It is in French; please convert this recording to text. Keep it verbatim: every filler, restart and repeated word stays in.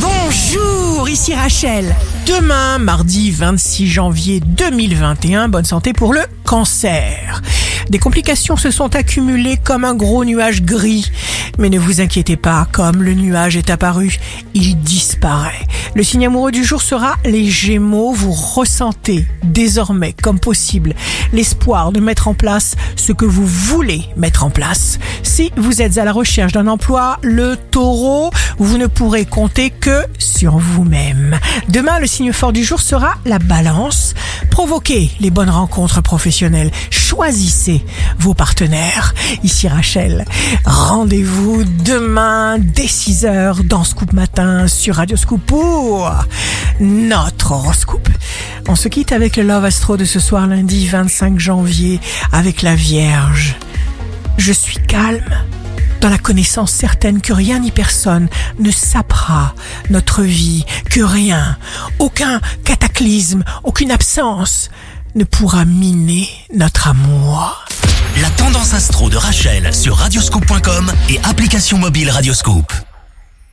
Bonjour, ici Rachel. Demain, mardi vingt-six janvier deux mille vingt et un, bonne santé pour le cancer. Des complications se sont accumulées comme un gros nuage gris. Mais ne vous inquiétez pas, comme le nuage est apparu, il disparaît. Le signe amoureux du jour sera les Gémeaux. Vous ressentez désormais, comme possible, l'espoir de mettre en place ce que vous voulez mettre en place. Si vous êtes à la recherche d'un emploi, le Taureau, vous ne pourrez compter que sur vous-même. Demain, le signe fort du jour sera la Balance. Provoquez les bonnes rencontres professionnelles. Choisissez vos partenaires. Ici Rachel, rendez-vous demain dès six heures dans Scoop Matin sur Radio Scoop pour notre horoscope. On se quitte avec le Love Astro de ce soir lundi vingt-cinq janvier avec la Vierge. Je suis calme dans la connaissance certaine que rien ni personne ne sapera notre vie, que rien, aucun cataclysme, aucune absence ne pourra miner notre amour. La Tendance Astro de Rachel sur radioscope point com et application mobile Radioscoop.